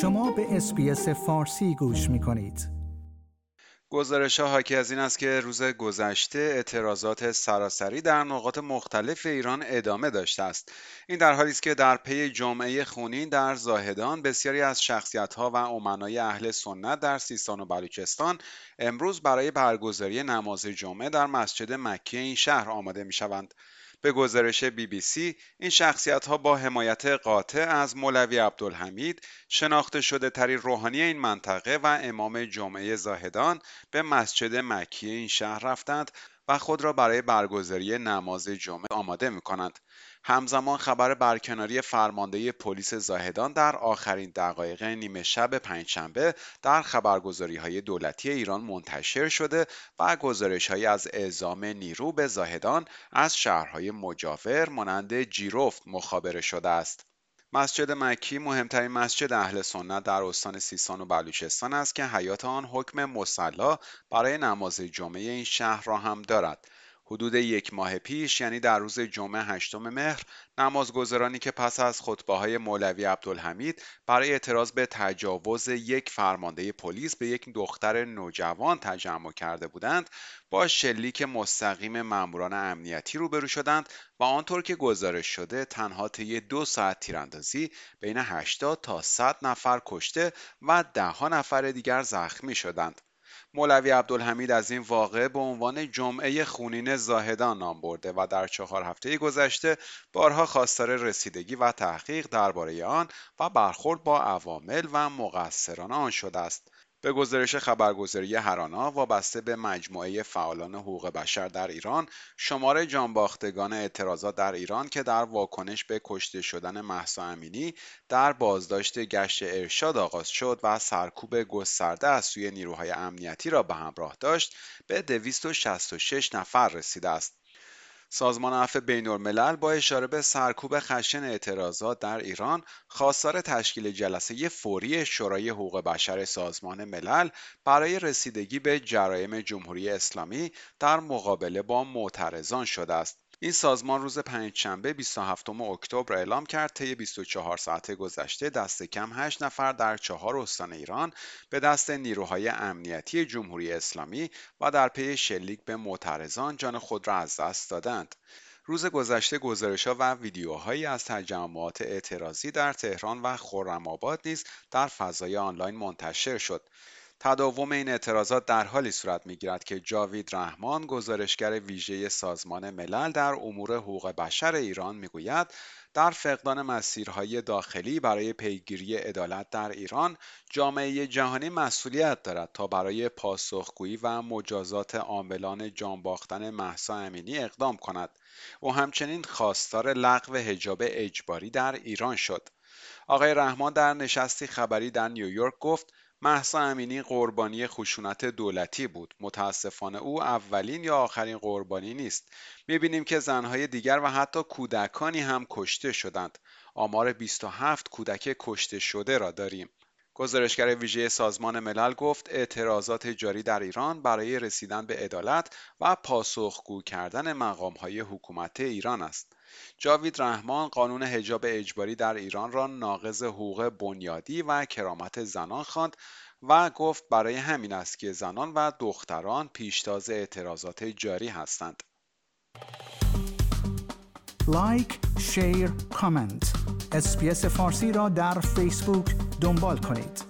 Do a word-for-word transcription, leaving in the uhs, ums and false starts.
شما به اسپیس فارسی گوش می‌کنید. گزارش‌ها حاکی از این است که روز گذشته اعتراضات سراسری در نقاط مختلف ایران ادامه داشته است. این در حالی است که در پی جمعه خونین در زاهدان بسیاری از شخصیت‌ها و امنای اهل سنت در سیستان و بلوچستان امروز برای برگزاری نماز جمعه در مسجد مکی این شهر آماده می‌شوند. به گزارش بی بی سی، این شخصیت‌ها با حمایت قاطع از مولوی عبدالحمید، شناخته شده ترین روحانی این منطقه و امام جمعه زاهدان، به مسجد مکی این شهر رفتند و خود را برای برگزاری نماز جمعه آماده می‌کنند. همزمان خبر برکناری فرمانده پلیس زاهدان در آخرین دقایق نیمه شب پنجشنبه در خبرگزاری‌های دولتی ایران منتشر شده و گزارش‌هایی از اعزام نیرو به زاهدان از شهرهای مجاور مانند جیروفت مخابره شده است. مسجد مکی مهمترین مسجد اهل سنت در استان سیستان و بلوچستان است که حیات آن حکم مصلی برای نماز جمعه این شهر را هم دارد. حدود یک ماه پیش، یعنی در روز جمعه هشتم مهر، نمازگزارانی که پس از خطبه‌های مولوی عبدالحمید برای اعتراض به تجاوز یک فرمانده پلیس به یک دختر نوجوان تجمع کرده بودند، با شلیک مستقیم ماموران امنیتی روبرو شدند و آنطور که گزارش شده تنها طی دو ساعت تیراندازی بین هشتاد تا صد نفر کشته و ده ها نفر دیگر زخمی شدند. مولوی عبدالحمید از این واقعه به عنوان جمعه خونین زاهدان نام برده و در چهار هفته گذشته بارها خواستار رسیدگی و تحقیق درباره آن و برخورد با عوامل و مقصران آن شده است. به گزارش خبرگزاری هرانا وابسته به مجموعه فعالان حقوق بشر در ایران، شمار جانباختگان اعتراضات در ایران که در واکنش به کشته شدن مهسا امینی در بازداشت گشت ارشاد آغاز شد و سرکوب گسترده از سوی نیروهای امنیتی را به همراه داشت، به دویست و شصت و شش نفر رسیده است. سازمان عفو بین‌الملل با اشاره به سرکوب خشن اعتراضات در ایران، خواستار تشکیل جلسه فوری شورای حقوق بشر سازمان ملل برای رسیدگی به جرایم جمهوری اسلامی در مقابله با معترضان شده است. این سازمان روز پنجشنبه بیست و هفتم اکتبر اعلام کرد طی بیست و چهار ساعت گذشته دست کم هشت نفر در چهار استان ایران به دست نیروهای امنیتی جمهوری اسلامی و در پی شلیک به معترضان جان خود را از دست دادند. روز گذشته گزارش‌ها و ویدیوهایی از تجمعات اعتراضی در تهران و خرم‌آباد نیز در فضای آنلاین منتشر شد. تداوم این اعتراضات در حالی صورت می‌گیرد که جاوید رحمان، گزارشگر ویژه سازمان ملل در امور حقوق بشر ایران، می‌گوید در فقدان مسیرهای داخلی برای پیگیری عدالت در ایران، جامعه جهانی مسئولیت دارد تا برای پاسخگویی و مجازات عاملان جانباختن مهسا امینی اقدام کند. او همچنین خواستار لغو حجاب اجباری در ایران شد. آقای رحمان در نشستی خبری در نیویورک گفت: مهسا امینی قربانی خشونت دولتی بود. متاسفانه او اولین یا آخرین قربانی نیست. می‌بینیم که زن‌های دیگر و حتی کودکانی هم کشته شدند. آمار بیست و هفت کودک کشته شده را داریم. گزارشگر ویژه سازمان ملل گفت اعتراضات جاری در ایران برای رسیدن به عدالت و پاسخگو کردن مقام‌های حکومت ایران است. جاوید رحمان قانون حجاب اجباری در ایران را ناقض حقوق بنیادی و کرامت زنان خواند و گفت برای همین است که زنان و دختران پیشتاز اعتراضات جاری هستند. لایک، شیر، کامنت. اسپیس فارسی را در فیسبوک دنبال کنید.